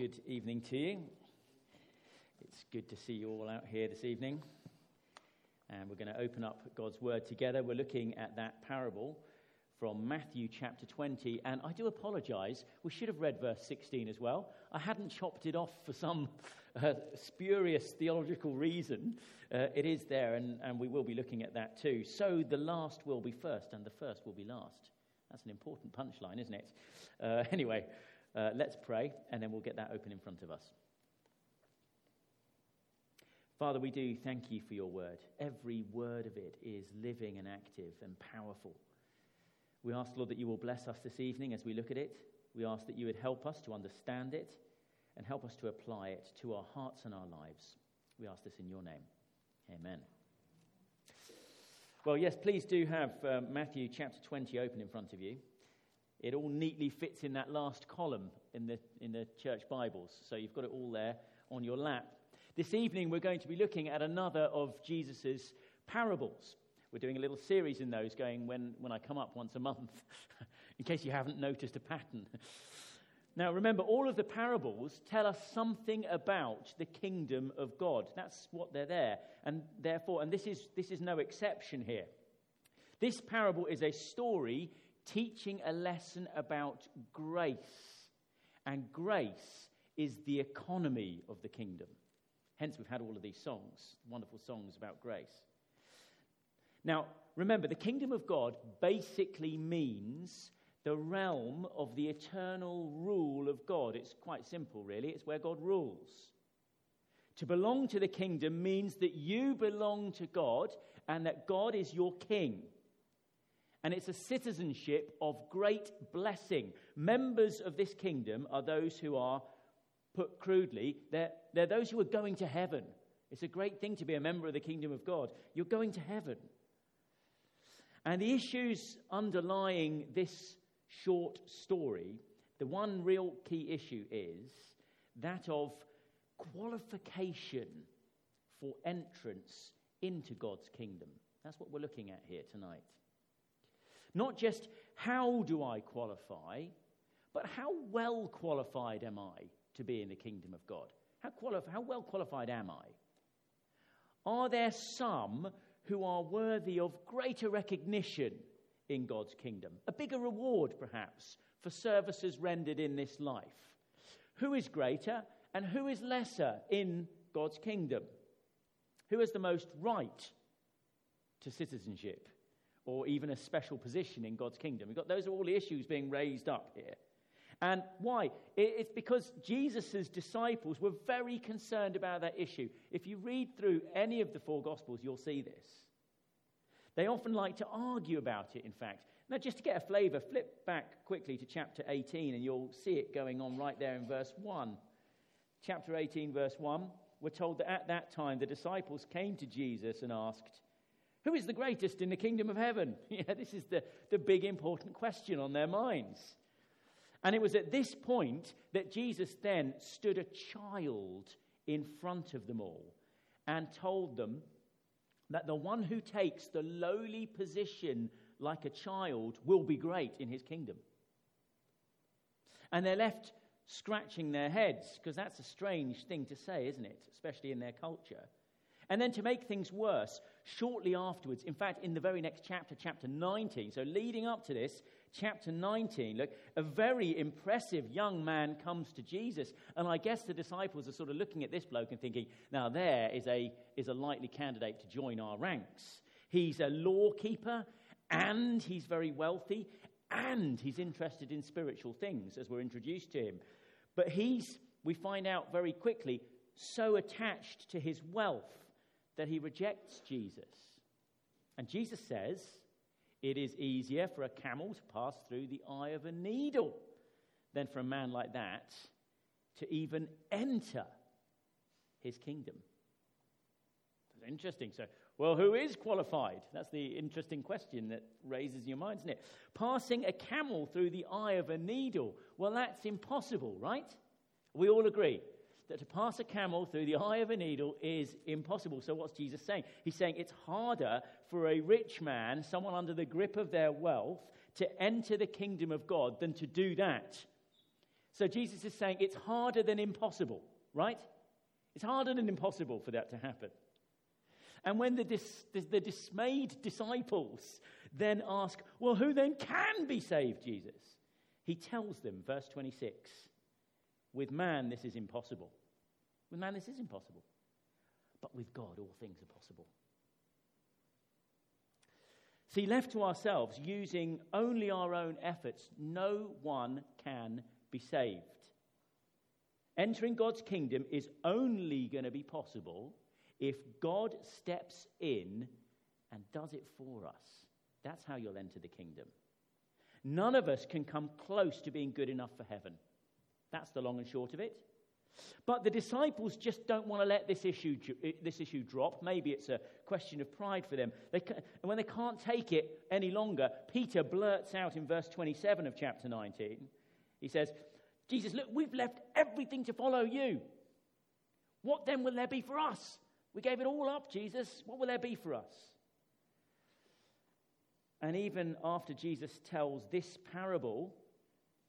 good evening to you. It's good to see you all out here this evening. And we're going to open up God's Word together. We're looking at that parable from Matthew chapter 20. And I do apologize. We should have read verse 16 as well. I hadn't chopped it off for some spurious theological reason. It is there, and we will be looking at that too. So the last will be first, and the first will be last. That's an important punchline, isn't it? Anyway, let's pray, and then we'll get that open in front of us. Father, we do thank you for your word. Every word of it is living and active and powerful. We ask, Lord, that you will bless us this evening as we look at it. We ask that you would help us to understand it and help us to apply it to our hearts and our lives. We ask this in your name. Amen. Well, yes, please do have Matthew chapter 20 open in front of you. It all neatly fits in that last column in the church Bibles, so you've got it all there on your lap. This evening, we're going to be looking at another of Jesus' parables. We're doing a little series in those, going when I come up once a month, in case you haven't noticed a pattern. Now, remember, all of the parables tell us something about the kingdom of God. That's what they're there. And therefore, this is no exception here. This parable is a story teaching a lesson about grace. And grace is the economy of the kingdom. Hence, we've had all of these songs, wonderful songs about grace. Now, remember, the kingdom of God basically means the realm of the eternal rule of God. It's quite simple, really. It's where God rules. To belong to the kingdom means that you belong to God and that God is your king. And it's a citizenship of great blessing. Members of this kingdom are those who are, put crudely, they're those who are going to heaven. It's a great thing to be a member of the kingdom of God. You're going to heaven. And the issues underlying this short story, the one real key issue is that of qualification for entrance into God's kingdom. That's what we're looking at here tonight. Not just how do I qualify, but how well qualified am I to be in the kingdom of God? How well qualified am I? Are there some who are worthy of greater recognition in God's kingdom? A bigger reward, perhaps, for services rendered in this life. Who is greater and who is lesser in God's kingdom? Who has the most right to citizenship? Or even a special position in God's kingdom. Those are all the issues being raised up here. And why? It's because Jesus' disciples were very concerned about that issue. If you read through any of the four Gospels, you'll see this. They often like to argue about it, in fact. Now, just to get a flavour, flip back quickly to chapter 18, and you'll see it going on right there in verse 1. Chapter 18, verse 1, we're told that at that time the disciples came to Jesus and asked, "Who is the greatest in the kingdom of heaven?" Yeah, this is the big important question on their minds. And it was at this point that Jesus then stood a child in front of them all and told them that the one who takes the lowly position like a child will be great in his kingdom. And they're left scratching their heads, because that's a strange thing to say, isn't it? Especially in their culture. And then to make things worse, shortly afterwards, in fact, in the very next chapter, chapter 19, so leading up to this, chapter 19, look, a very impressive young man comes to Jesus. And I guess the disciples are sort of looking at this bloke and thinking, now there is a likely candidate to join our ranks. He's a law keeper, and he's very wealthy, and he's interested in spiritual things, as we're introduced to him. But we find out very quickly, so attached to his wealth that he rejects Jesus. And Jesus says, "It is easier for a camel to pass through the eye of a needle than for a man like that to even enter his kingdom." That's interesting. So, well, who is qualified? That's the interesting question that raises in your mind, isn't it? Passing a camel through the eye of a needle. Well, that's impossible, right? We all agree that to pass a camel through the eye of a needle is impossible. So what's Jesus saying? He's saying it's harder for a rich man, someone under the grip of their wealth, to enter the kingdom of God than to do that. So Jesus is saying it's harder than impossible, right? It's harder than impossible for that to happen. And when the dismayed disciples then ask, well, who then can be saved, Jesus? He tells them, verse 26, with man this is impossible. With man this is impossible. But with God all things are possible. See, left to ourselves, using only our own efforts, no one can be saved. Entering God's kingdom is only going to be possible if God steps in and does it for us. That's how you'll enter the kingdom. None of us can come close to being good enough for heaven. That's the long and short of it. But the disciples just don't want to let this issue drop. Maybe it's a question of pride for them. When they can't take it any longer, Peter blurts out in verse 27 of chapter 19, he says, Jesus, look, we've left everything to follow you. What then will there be for us? We gave it all up, Jesus. What will there be for us? And even after Jesus tells this parable,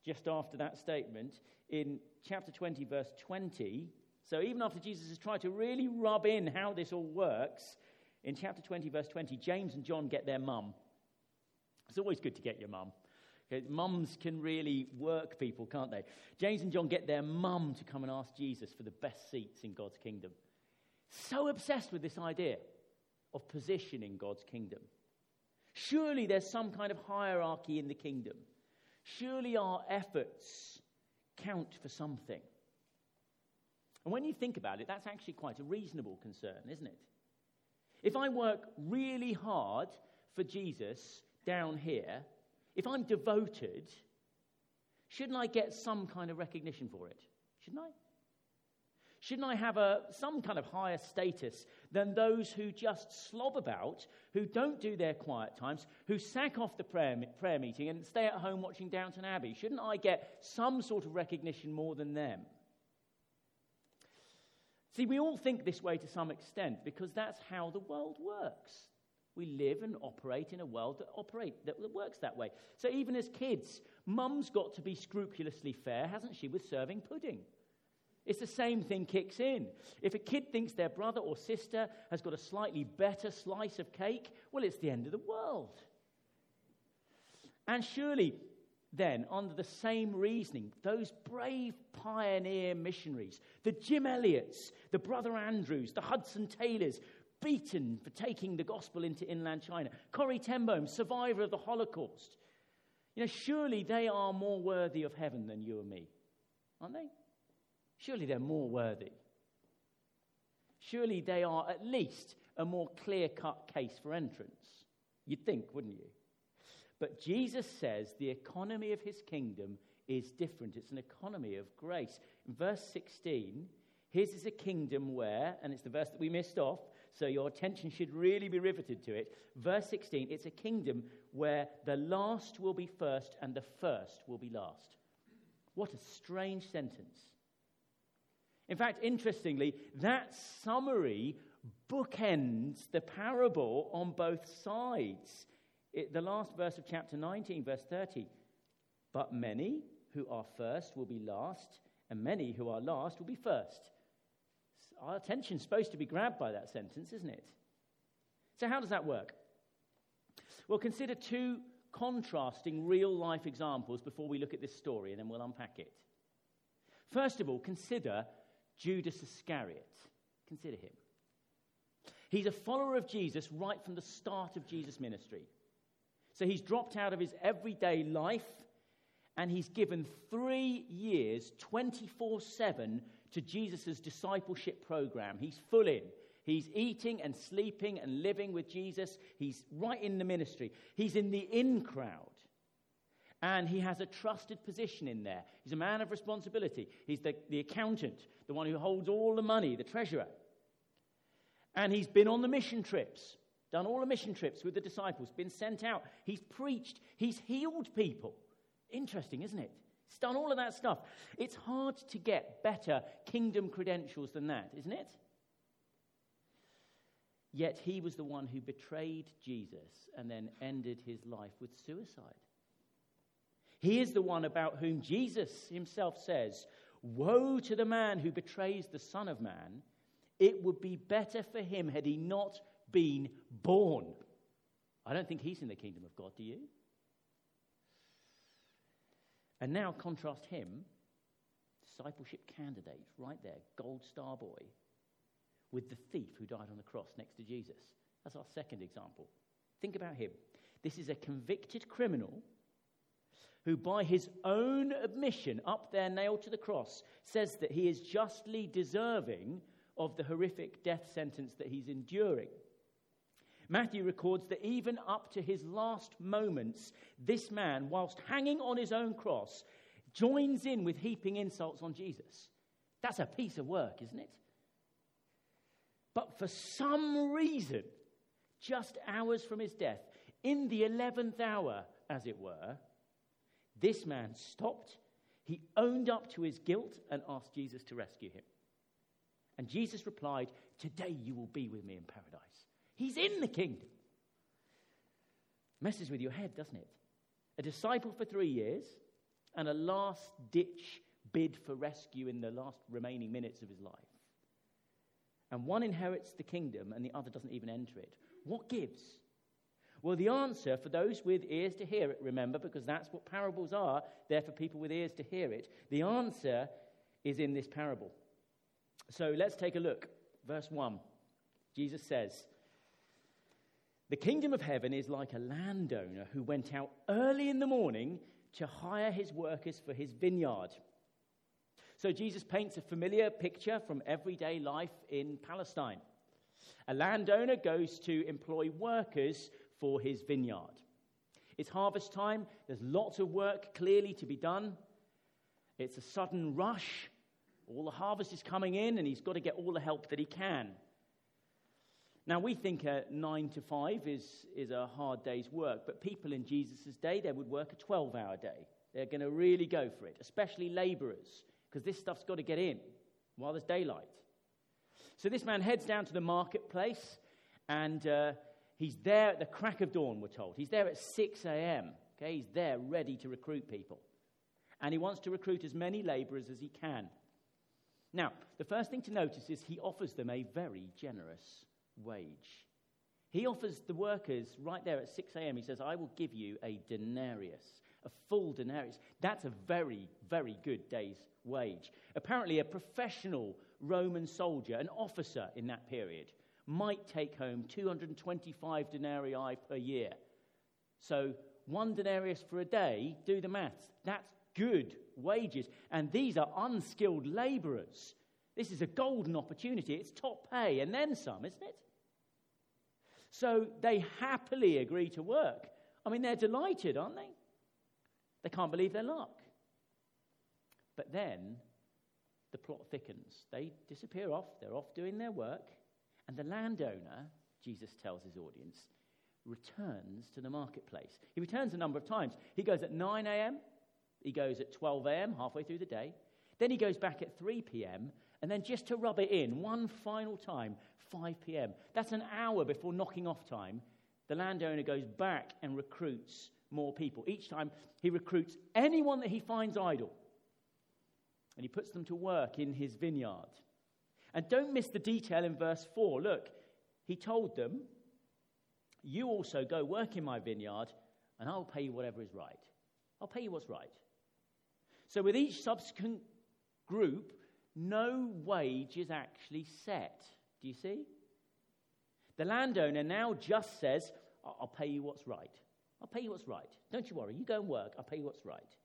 just after that statement, in chapter 20, verse 20, so even after Jesus has tried to really rub in how this all works, in chapter 20, verse 20, James and John get their mum. It's always good to get your mum. Mums can really work people, can't they? James and John get their mum to come and ask Jesus for the best seats in God's kingdom. So obsessed with this idea of position in God's kingdom. Surely there's some kind of hierarchy in the kingdom. Surely our efforts count for something. And when you think about it, that's actually quite a reasonable concern, isn't it? If I work really hard for Jesus down here, if I'm devoted, shouldn't I get some kind of recognition for it? Shouldn't I? Shouldn't I have some kind of higher status than those who just slob about, who don't do their quiet times, who sack off the prayer meeting and stay at home watching Downton Abbey? Shouldn't I get some sort of recognition more than them? See, we all think this way to some extent because that's how the world works. We live and operate in a world that works that way. So even as kids, mum's got to be scrupulously fair, hasn't she, with serving pudding? It's the same thing kicks in. If a kid thinks their brother or sister has got a slightly better slice of cake, well, it's the end of the world. And surely, then, under the same reasoning, those brave pioneer missionaries, the Jim Elliots, the Brother Andrews, the Hudson Taylors, beaten for taking the gospel into inland China, Corrie ten Boom, survivor of the Holocaust, surely they are more worthy of heaven than you and me, aren't they? Surely they're more worthy. Surely they are at least a more clear-cut case for entrance. You'd think, wouldn't you? But Jesus says the economy of his kingdom is different. It's an economy of grace. In verse 16, his is a kingdom where, and it's the verse that we missed off, so your attention should really be riveted to it. Verse 16, it's a kingdom where the last will be first and the first will be last. What a strange sentence. In fact, interestingly, that summary bookends the parable on both sides. The last verse of chapter 19, verse 30. But many who are first will be last, and many who are last will be first. Our attention's supposed to be grabbed by that sentence, isn't it? So how does that work? Well, consider two contrasting real-life examples before we look at this story, and then we'll unpack it. First of all, consider Judas Iscariot. Consider him. He's a follower of Jesus right from the start of Jesus' ministry. So he's dropped out of his everyday life and he's given 3 years, 24/7, to Jesus' discipleship program. He's full in. He's eating and sleeping and living with Jesus. He's right in the ministry. He's in the in crowd. And he has a trusted position in there. He's a man of responsibility. He's the accountant, the one who holds all the money, the treasurer. And he's been on the mission trips, done all the mission trips with the disciples, been sent out. He's preached. He's healed people. Interesting, isn't it? He's done all of that stuff. It's hard to get better kingdom credentials than that, isn't it? Yet he was the one who betrayed Jesus and then ended his life with suicide. He is the one about whom Jesus himself says, "Woe to the man who betrays the Son of Man. It would be better for him had he not been born." I don't think he's in the kingdom of God, do you? And now contrast him, discipleship candidate, right there, gold star boy, with the thief who died on the cross next to Jesus. That's our second example. Think about him. This is a convicted criminal who, by his own admission, up there nailed to the cross, says that he is justly deserving of the horrific death sentence that he's enduring. Matthew records that even up to his last moments, this man, whilst hanging on his own cross, joins in with heaping insults on Jesus. That's a piece of work, isn't it? But for some reason, just hours from his death, in the 11th hour, as it were, this man stopped, he owned up to his guilt and asked Jesus to rescue him. And Jesus replied, "Today you will be with me in paradise." He's in the kingdom. Messes with your head, doesn't it? A disciple for 3 years and a last-ditch bid for rescue in the last remaining minutes of his life. And one inherits the kingdom and the other doesn't even enter it. What gives? Well, the answer for those with ears to hear it, remember, because that's what parables are, they're for people with ears to hear it. The answer is in this parable. So let's take a look. Verse 1, Jesus says, "The kingdom of heaven is like a landowner who went out early in the morning to hire his workers for his vineyard." So Jesus paints a familiar picture from everyday life in Palestine. A landowner goes to employ workers for his vineyard. It's harvest time. There's lots of work clearly to be done. It's a sudden rush. All the harvest is coming in, and he's got to get all the help that he can. Now, we think a 9 to 5 is a hard day's work, but people in Jesus' day, they would work a 12-hour day. They're going to really go for it, especially laborers, because this stuff's got to get in while there's daylight. So this man heads down to the marketplace, and he's there at the crack of dawn, we're told. He's there at 6 a.m. Okay, he's there ready to recruit people. And he wants to recruit as many laborers as he can. Now, the first thing to notice is he offers them a very generous wage. He offers the workers right there at 6 a.m. He says, "I will give you a denarius, a full denarius." That's a very, very good day's wage. Apparently, a professional Roman soldier, an officer in that period, might take home 225 denarii per year. So one denarius for a day, do the maths. That's good wages. And these are unskilled laborers. This is a golden opportunity. It's top pay and then some, isn't it? So they happily agree to work. I mean, they're delighted, aren't they? They can't believe their luck. But then the plot thickens. They disappear off. They're off doing their work. And the landowner, Jesus tells his audience, returns to the marketplace. He returns a number of times. He goes at 9 a.m., he goes at 12 a.m., halfway through the day. Then he goes back at 3 p.m., and then just to rub it in, one final time, 5 p.m. That's an hour before knocking off time. The landowner goes back and recruits more people. Each time he recruits anyone that he finds idle, and he puts them to work in his vineyard. And don't miss the detail in verse 4. Look, he told them, "You also go work in my vineyard, and I'll pay you whatever is right." I'll pay you what's right. So with each subsequent group, no wage is actually set. Do you see? The landowner now just says, "I'll pay you what's right. I'll pay you what's right. Don't you worry. You go and work. I'll pay you what's right."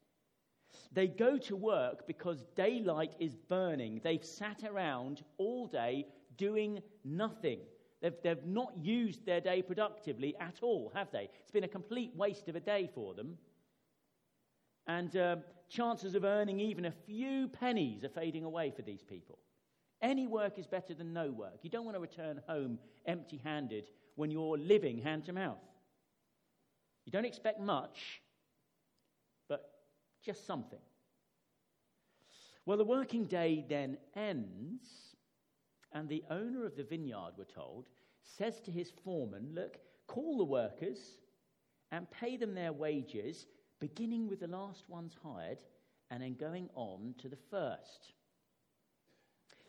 They go to work because daylight is burning. They've sat around all day doing nothing. They've not used their day productively at all, have they? It's been a complete waste of a day for them. And chances of earning even a few pennies are fading away for these people. Any work is better than no work. You don't want to return home empty-handed when you're living hand-to-mouth. You don't expect much, but just something. Well, the working day then ends, and the owner of the vineyard, we're told, says to his foreman, "Look, call the workers and pay them their wages, beginning with the last ones hired and then going on to the first.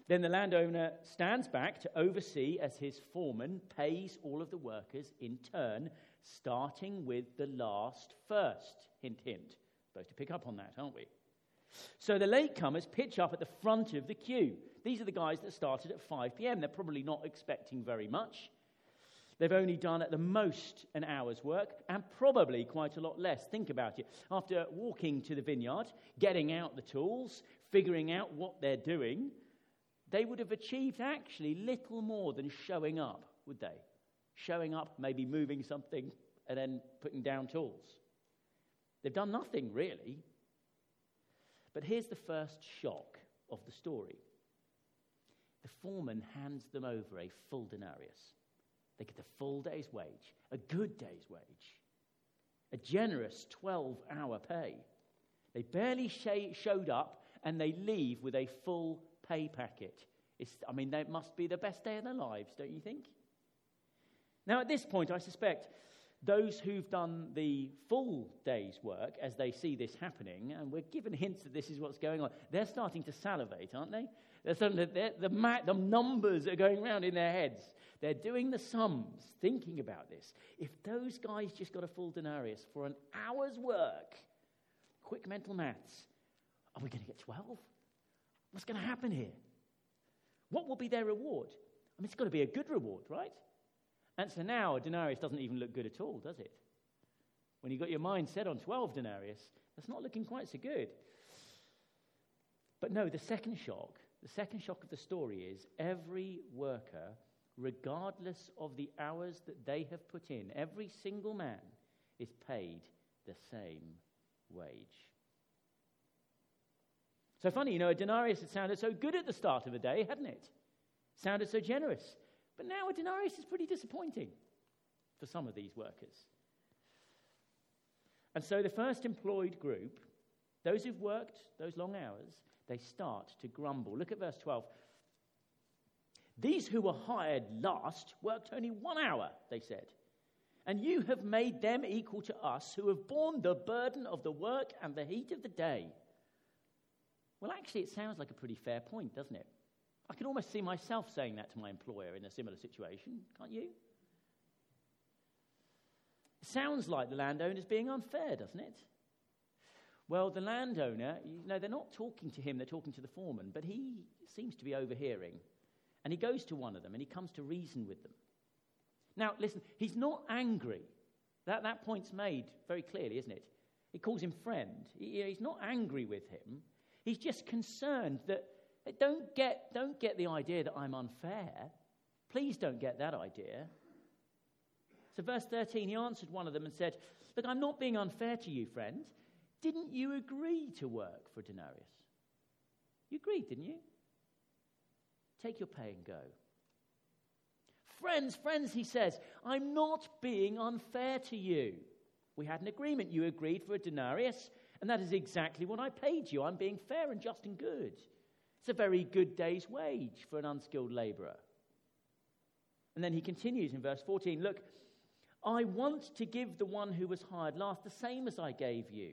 Then the landowner stands back to oversee as his foreman pays all of the workers in turn, starting with the last first. Hint, hint. Supposed to pick up on that, aren't we? So the latecomers pitch up at the front of the queue. These are the guys that started at 5 p.m. They're probably not expecting very much. They've only done at the most an hour's work, and probably quite a lot less. Think about it. After walking to the vineyard, getting out the tools, figuring out what they're doing, they would have achieved actually little more than showing up, would they? Showing up, maybe moving something, and then putting down tools. They've done nothing, really. But here's the first shock of the story. The foreman hands them over a full denarius. They get the full day's wage, a good day's wage, a generous 12-hour pay. They barely showed up, and they leave with a full pay packet. That must be the best day of their lives, don't you think? Now, at this point, I suspect those who've done the full day's work, as they see this happening, and we're given hints that this is what's going on, they're starting to salivate, aren't they? The numbers are going round in their heads. They're doing the sums, thinking about this. If those guys just got a full denarius for an hour's work, quick mental maths, are we going to get 12? What's going to happen here? What will be their reward? It's got to be a good reward, right? And so now a denarius doesn't even look good at all, does it? When you've got your mind set on 12 denarius, that's not looking quite so good. But no, the second shock of the story is every worker, regardless of the hours that they have put in, every single man is paid the same wage. So funny, a denarius had sounded so good at the start of the day, hadn't it? Sounded so generous. But now a denarius is pretty disappointing for some of these workers. And so the first employed group, those who've worked those long hours, they start to grumble. Look at verse 12. These who were hired last worked only 1 hour, they said. And you have made them equal to us who have borne the burden of the work and the heat of the day. Well, actually, it sounds like a pretty fair point, doesn't it? I can almost see myself saying that to my employer in a similar situation, can't you? It sounds like the landowner's being unfair, doesn't it? Well, the landowner, they're not talking to him, they're talking to the foreman, but he seems to be overhearing. And he goes to one of them, and he comes to reason with them. Now, listen, he's not angry. That point's made very clearly, isn't it? He calls him friend. He's not angry with him. He's just concerned that, don't get the idea that I'm unfair. Please don't get that idea. So verse 13, he answered one of them and said, look, I'm not being unfair to you, friend. Didn't you agree to work for a denarius? You agreed, didn't you? Take your pay and go. Friends, he says, I'm not being unfair to you. We had an agreement. You agreed for a denarius, and that is exactly what I paid you. I'm being fair and just and good. It's a very good day's wage for an unskilled labourer. And then he continues in verse 14, look, I want to give the one who was hired last the same as I gave you.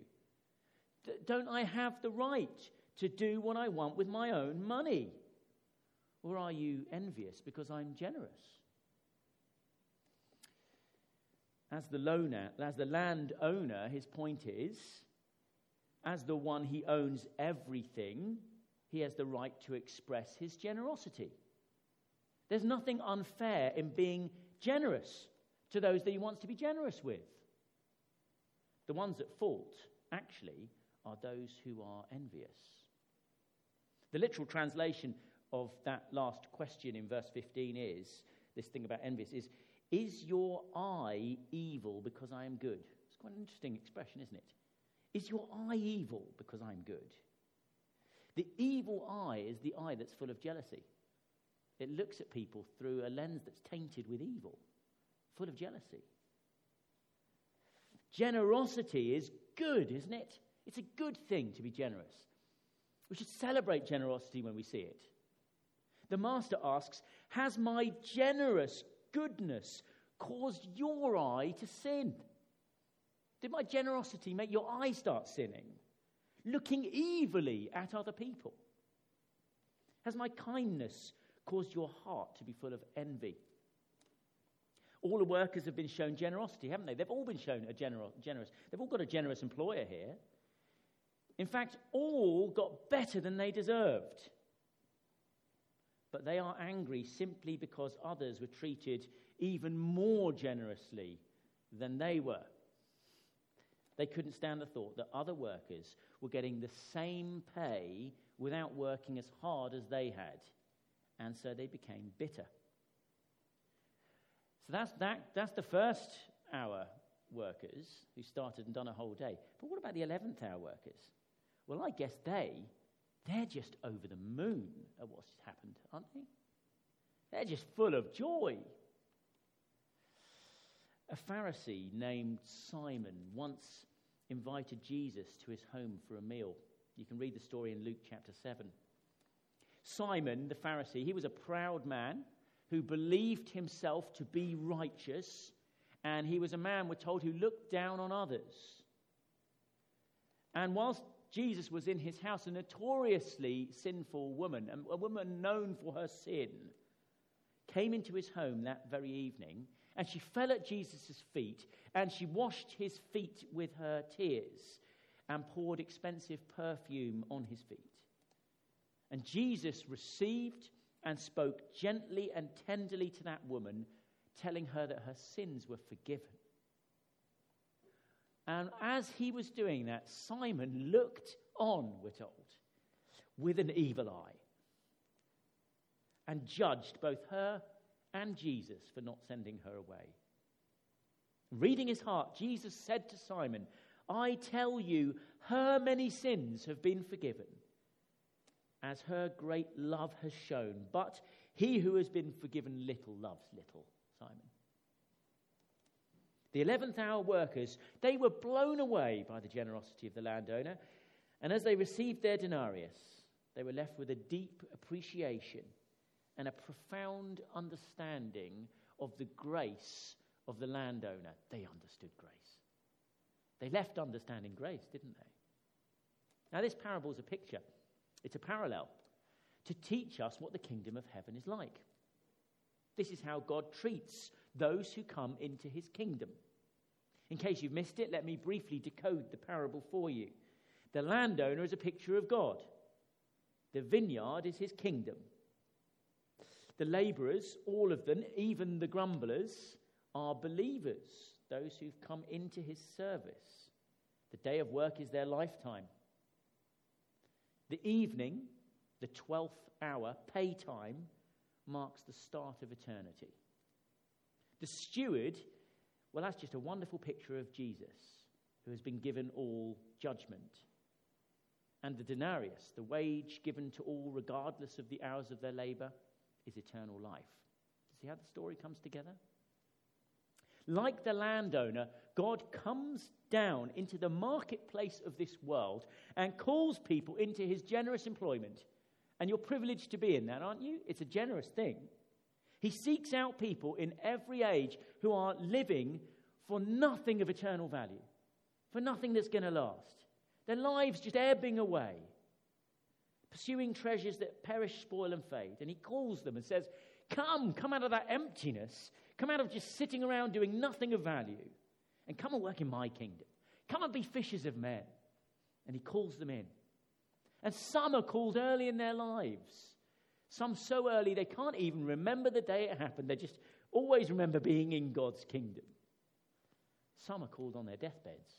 Don't I have the right to do what I want with my own money? Or are you envious because I'm generous? As the landowner, his point is, as the one he owns everything, he has the right to express his generosity. There's nothing unfair in being generous to those that he wants to be generous with. The ones at fault, actually, are those who are envious. The literal translation of that last question in verse 15 is, this thing about envious is your eye evil because I am good? It's quite an interesting expression, isn't it? Is your eye evil because I'm good? The evil eye is the eye that's full of jealousy. It looks at people through a lens that's tainted with evil, full of jealousy. Generosity is good, isn't it? It's a good thing to be generous. We should celebrate generosity when we see it. The master asks, has my generous goodness caused your eye to sin? Did my generosity make your eyes start sinning? Looking evilly at other people? Has my kindness caused your heart to be full of envy? All the workers have been shown generosity, haven't they? They've all been shown a generous. They've all got a generous employer here. In fact, all got better than they deserved. But they are angry simply because others were treated even more generously than they were. They couldn't stand the thought that other workers were getting the same pay without working as hard as they had. And so they became bitter. So that's the first hour workers who started and done a whole day. But what about the 11th hour workers? Well, I guess they're just over the moon at what's happened, aren't they? They're just full of joy. A Pharisee named Simon once invited Jesus to his home for a meal. You can read the story in Luke chapter 7. Simon, the Pharisee, he was a proud man who believed himself to be righteous, and he was a man, we're told, who looked down on others. And whilst Jesus was in his house, a notoriously sinful woman, a woman known for her sin, came into his home that very evening, and she fell at Jesus' feet, and she washed his feet with her tears and poured expensive perfume on his feet. And Jesus received and spoke gently and tenderly to that woman, telling her that her sins were forgiven. And as he was doing that, Simon looked on, we're told, with an evil eye, and judged both her and Jesus for not sending her away. Reading his heart, Jesus said to Simon, "I tell you, her many sins have been forgiven, as her great love has shown. But he who has been forgiven little loves little," Simon. The 11th hour workers, they were blown away by the generosity of the landowner, and as they received their denarius, they were left with a deep appreciation and a profound understanding of the grace of the landowner. They understood grace. They left understanding grace, didn't they? Now, this parable is a picture. It's a parallel to teach us what the kingdom of heaven is like. This is how God treats those who come into his kingdom. In case you've missed it, let me briefly decode the parable for you. The landowner is a picture of God. The vineyard is his kingdom. The laborers, all of them, even the grumblers, are believers, those who've come into his service. The day of work is their lifetime. The evening, the 12th hour, pay time, marks the start of eternity. The steward, well, that's just a wonderful picture of Jesus, who has been given all judgment. And the denarius, the wage given to all regardless of the hours of their labor, is eternal life. See how the story comes together? Like the landowner, God comes down into the marketplace of this world and calls people into his generous employment. And you're privileged to be in that, aren't you? It's a generous thing. He seeks out people in every age who are living for nothing of eternal value, for nothing that's going to last. Their lives just ebbing away, pursuing treasures that perish, spoil, and fade. And he calls them and says, come out of that emptiness. Come out of just sitting around doing nothing of value and come and work in my kingdom. Come and be fishers of men. And he calls them in. And some are called early in their lives. Some so early they can't even remember the day it happened. They just always remember being in God's kingdom. Some are called on their deathbeds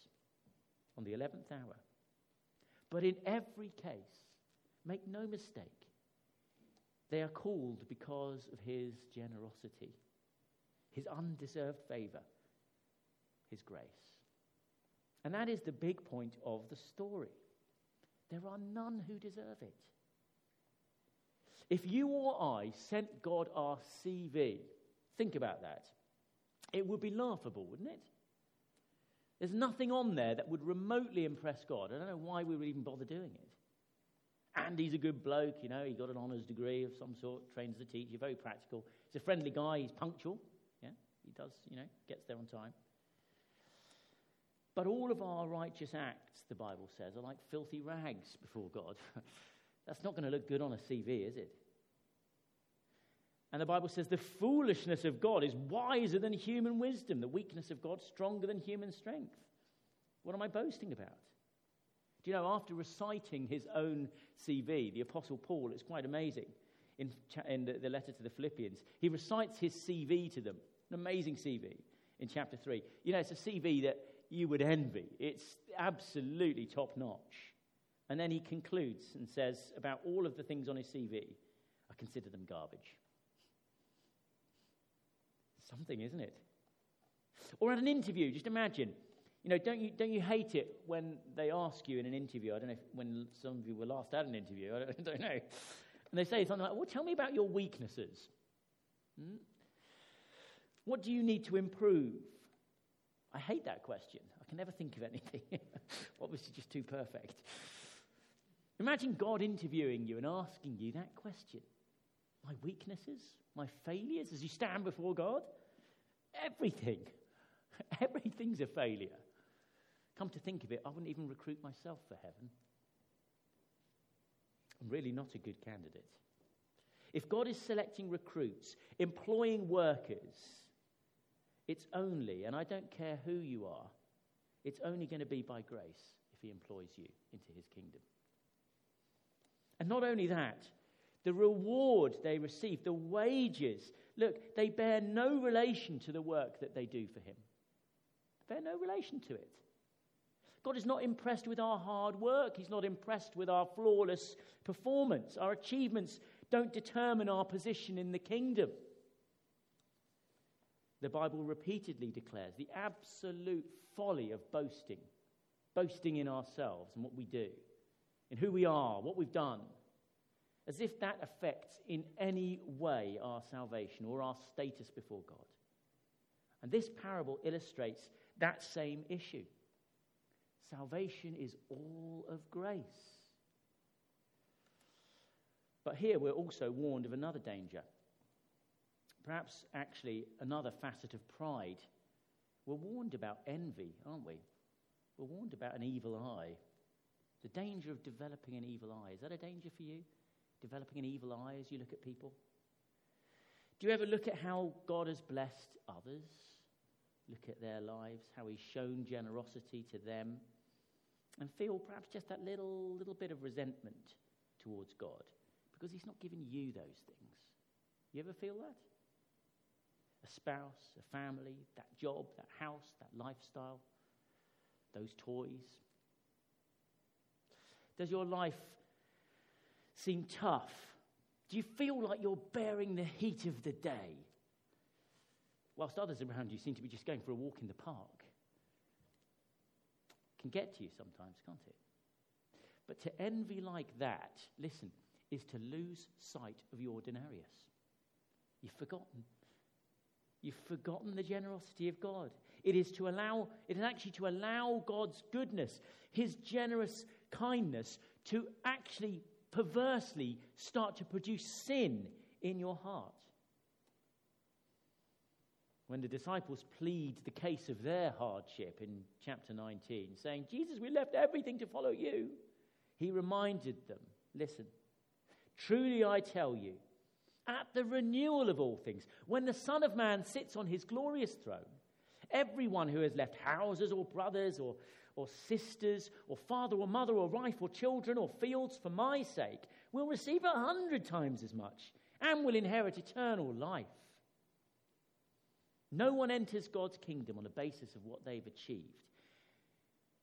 on the 11th hour. But in every case, make no mistake, they are called because of his generosity, his undeserved favor, his grace. And that is the big point of the story. There are none who deserve it. If you or I sent God our CV, think about that. It would be laughable, wouldn't it? There's nothing on there that would remotely impress God. I don't know why we would even bother doing it. Andy's a good bloke, you know, he got an honours degree of some sort, trains as a teacher, very practical. He's a friendly guy, he's punctual. He does, you know, gets there on time. But all of our righteous acts, the Bible says, are like filthy rags before God. That's not going to look good on a CV, is it? And the Bible says the foolishness of God is wiser than human wisdom, the weakness of God stronger than human strength. What am I boasting about? Do you know, after reciting his own CV, the Apostle Paul, it's quite amazing, in the letter to the Philippians, he recites his CV to them, an amazing CV in chapter 3. You know, it's a CV that you would envy. It's absolutely top-notch. And then he concludes and says about all of the things on his CV, I consider them garbage. Something, isn't it? Or at an interview, just imagine. You know, don't you hate it when they ask you in an interview? I don't know when some of you were last at an interview. I don't know. And they say something like, well, tell me about your weaknesses. What do you need to improve? I hate that question. I can never think of anything. Obviously, just too perfect. Imagine God interviewing you and asking you that question. My weaknesses? My failures? As you stand before God? Everything. Everything's a failure. Come to think of it, I wouldn't even recruit myself for heaven. I'm really not a good candidate. If God is selecting recruits, employing workers, it's only, and I don't care who you are, it's only going to be by grace if he employs you into his kingdom. And not only that, the reward they receive, the wages, look, they bear no relation to the work that they do for him. Bear no relation to it. God is not impressed with our hard work. He's not impressed with our flawless performance. Our achievements don't determine our position in the kingdom. The Bible repeatedly declares the absolute folly of boasting. Boasting in ourselves and what we do, in who we are, what we've done. As if that affects in any way our salvation or our status before God. And this parable illustrates that same issue. Salvation is all of grace. But here we're also warned of another danger. Perhaps actually another facet of pride. We're warned about envy, aren't we? We're warned about an evil eye. The danger of developing an evil eye. Is that a danger for you? Developing an evil eye as you look at people? Do you ever look at how God has blessed others? Look at their lives, how he's shown generosity to them, and feel perhaps just that little bit of resentment towards God because he's not given you those things. You ever feel that? A spouse, a family, that job, that house, that lifestyle, those toys. Does your life seem tough? Do you feel like you're bearing the heat of the day? Whilst others around you seem to be just going for a walk in the park. It can get to you sometimes, can't it? But to envy like that, listen, is to lose sight of your denarius. You've forgotten the generosity of God. It is actually to allow God's goodness, his generous kindness, to actually perversely start to produce sin in your heart. When the disciples plead the case of their hardship in chapter 19, saying, Jesus, we left everything to follow you, he reminded them, listen, truly I tell you, at the renewal of all things, when the Son of Man sits on his glorious throne, everyone who has left houses or brothers or sisters or father or mother or wife or children or fields for my sake will receive 100 times as much and will inherit eternal life. No one enters God's kingdom on the basis of what they've achieved,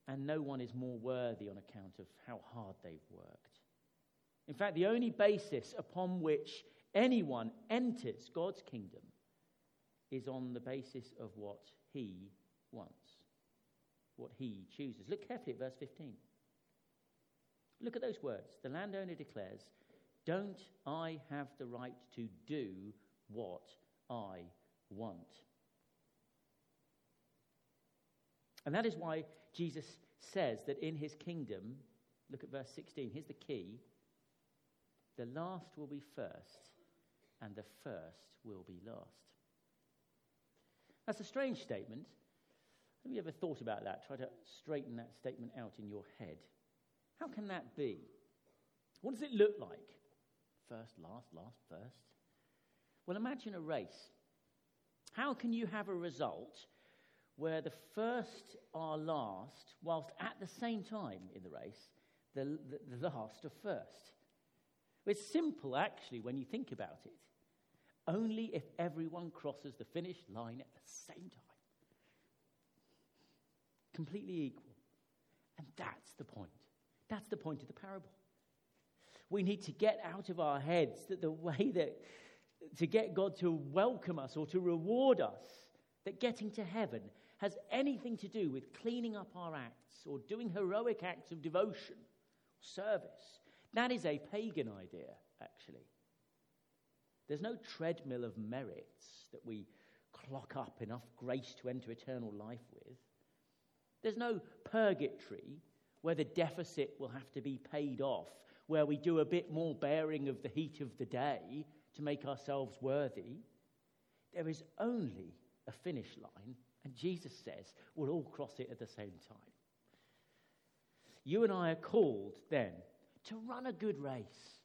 and no one is more worthy on account of how hard they've worked. In fact, the only basis upon which anyone enters God's kingdom is on the basis of what he wants, what he chooses. Look carefully at verse 15. Look at those words. The landowner declares, don't I have the right to do what I want? And that is why Jesus says that in his kingdom, look at verse 16, here's the key, the last will be first, and the first will be last. That's a strange statement. Have you ever thought about that? Try to straighten that statement out in your head. How can that be? What does it look like? First, last, first. Well, imagine a race. How can you have a result where the first are last, whilst at the same time in the race, the last are first? It's simple, actually, when you think about it. Only if everyone crosses the finish line at the same time. Completely equal. And that's the point. That's the point of the parable. We need to get out of our heads that the way that to get God to welcome us or to reward us, that getting to heaven has anything to do with cleaning up our acts or doing heroic acts of devotion or service. That is a pagan idea, actually. There's no treadmill of merits that we clock up enough grace to enter eternal life with. There's no purgatory where the deficit will have to be paid off, where we do a bit more bearing of the heat of the day to make ourselves worthy. There is only a finish line, and Jesus says we'll all cross it at the same time. You and I are called, then, to run a good race.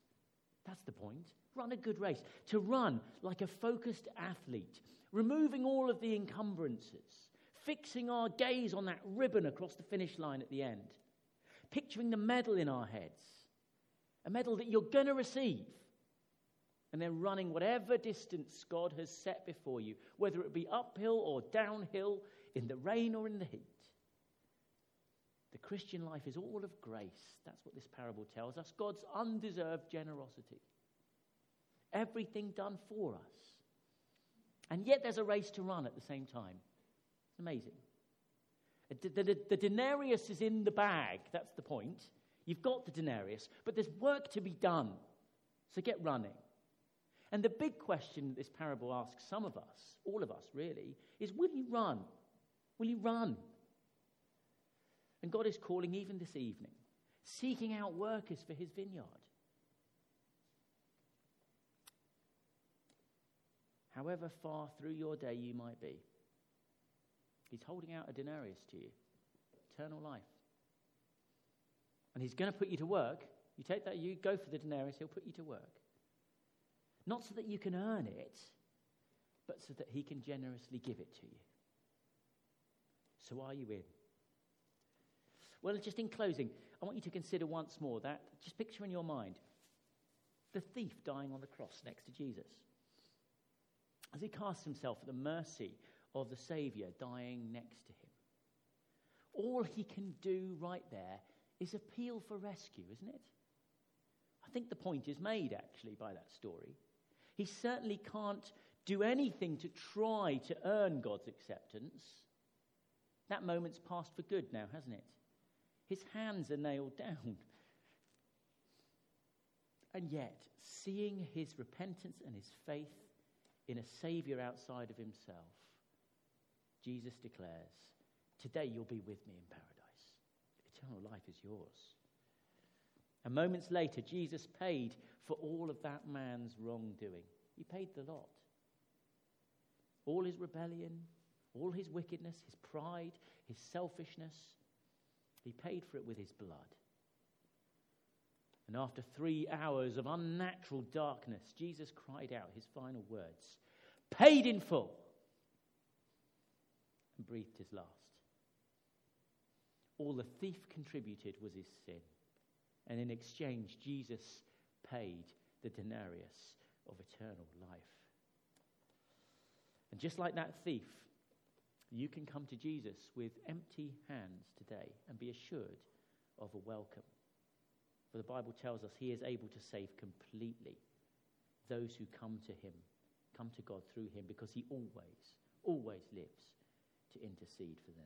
That's the point. Run a good race. To run like a focused athlete, removing all of the encumbrances, fixing our gaze on that ribbon across the finish line at the end, picturing the medal in our heads, a medal that you're going to receive, and then running whatever distance God has set before you, whether it be uphill or downhill, in the rain or in the heat. The Christian life is all of grace. That's what this parable tells us. God's undeserved generosity. Everything done for us. And yet there's a race to run at the same time. It's amazing. The denarius is in the bag. That's the point. You've got the denarius, but there's work to be done. So get running. And the big question this parable asks some of us, all of us really, is will you run? Will you run? And God is calling even this evening, seeking out workers for his vineyard. However far through your day you might be, he's holding out a denarius to you, eternal life. And he's going to put you to work. You take that, you go for the denarius, he'll put you to work. Not so that you can earn it, but so that he can generously give it to you. So are you in? Well, just in closing, I want you to consider once more that, just picture in your mind, the thief dying on the cross next to Jesus. As he casts himself at the mercy of the Saviour dying next to him. All he can do right there is appeal for rescue, isn't it? I think the point is made, actually, by that story. He certainly can't do anything to try to earn God's acceptance. That moment's passed for good now, hasn't it? His hands are nailed down. And yet, seeing his repentance and his faith in a Saviour outside of himself, Jesus declares, today you'll be with me in paradise. Eternal life is yours. And moments later, Jesus paid for all of that man's wrongdoing. He paid the lot. All his rebellion, all his wickedness, his pride, his selfishness, he paid for it with his blood. And after 3 hours of unnatural darkness, Jesus cried out his final words, paid in full, and breathed his last. All the thief contributed was his sin. And in exchange, Jesus paid the denarius of eternal life. And just like that thief, you can come to Jesus with empty hands today and be assured of a welcome. For the Bible tells us he is able to save completely those who come to him, come to God through him, because he always, always lives to intercede for them.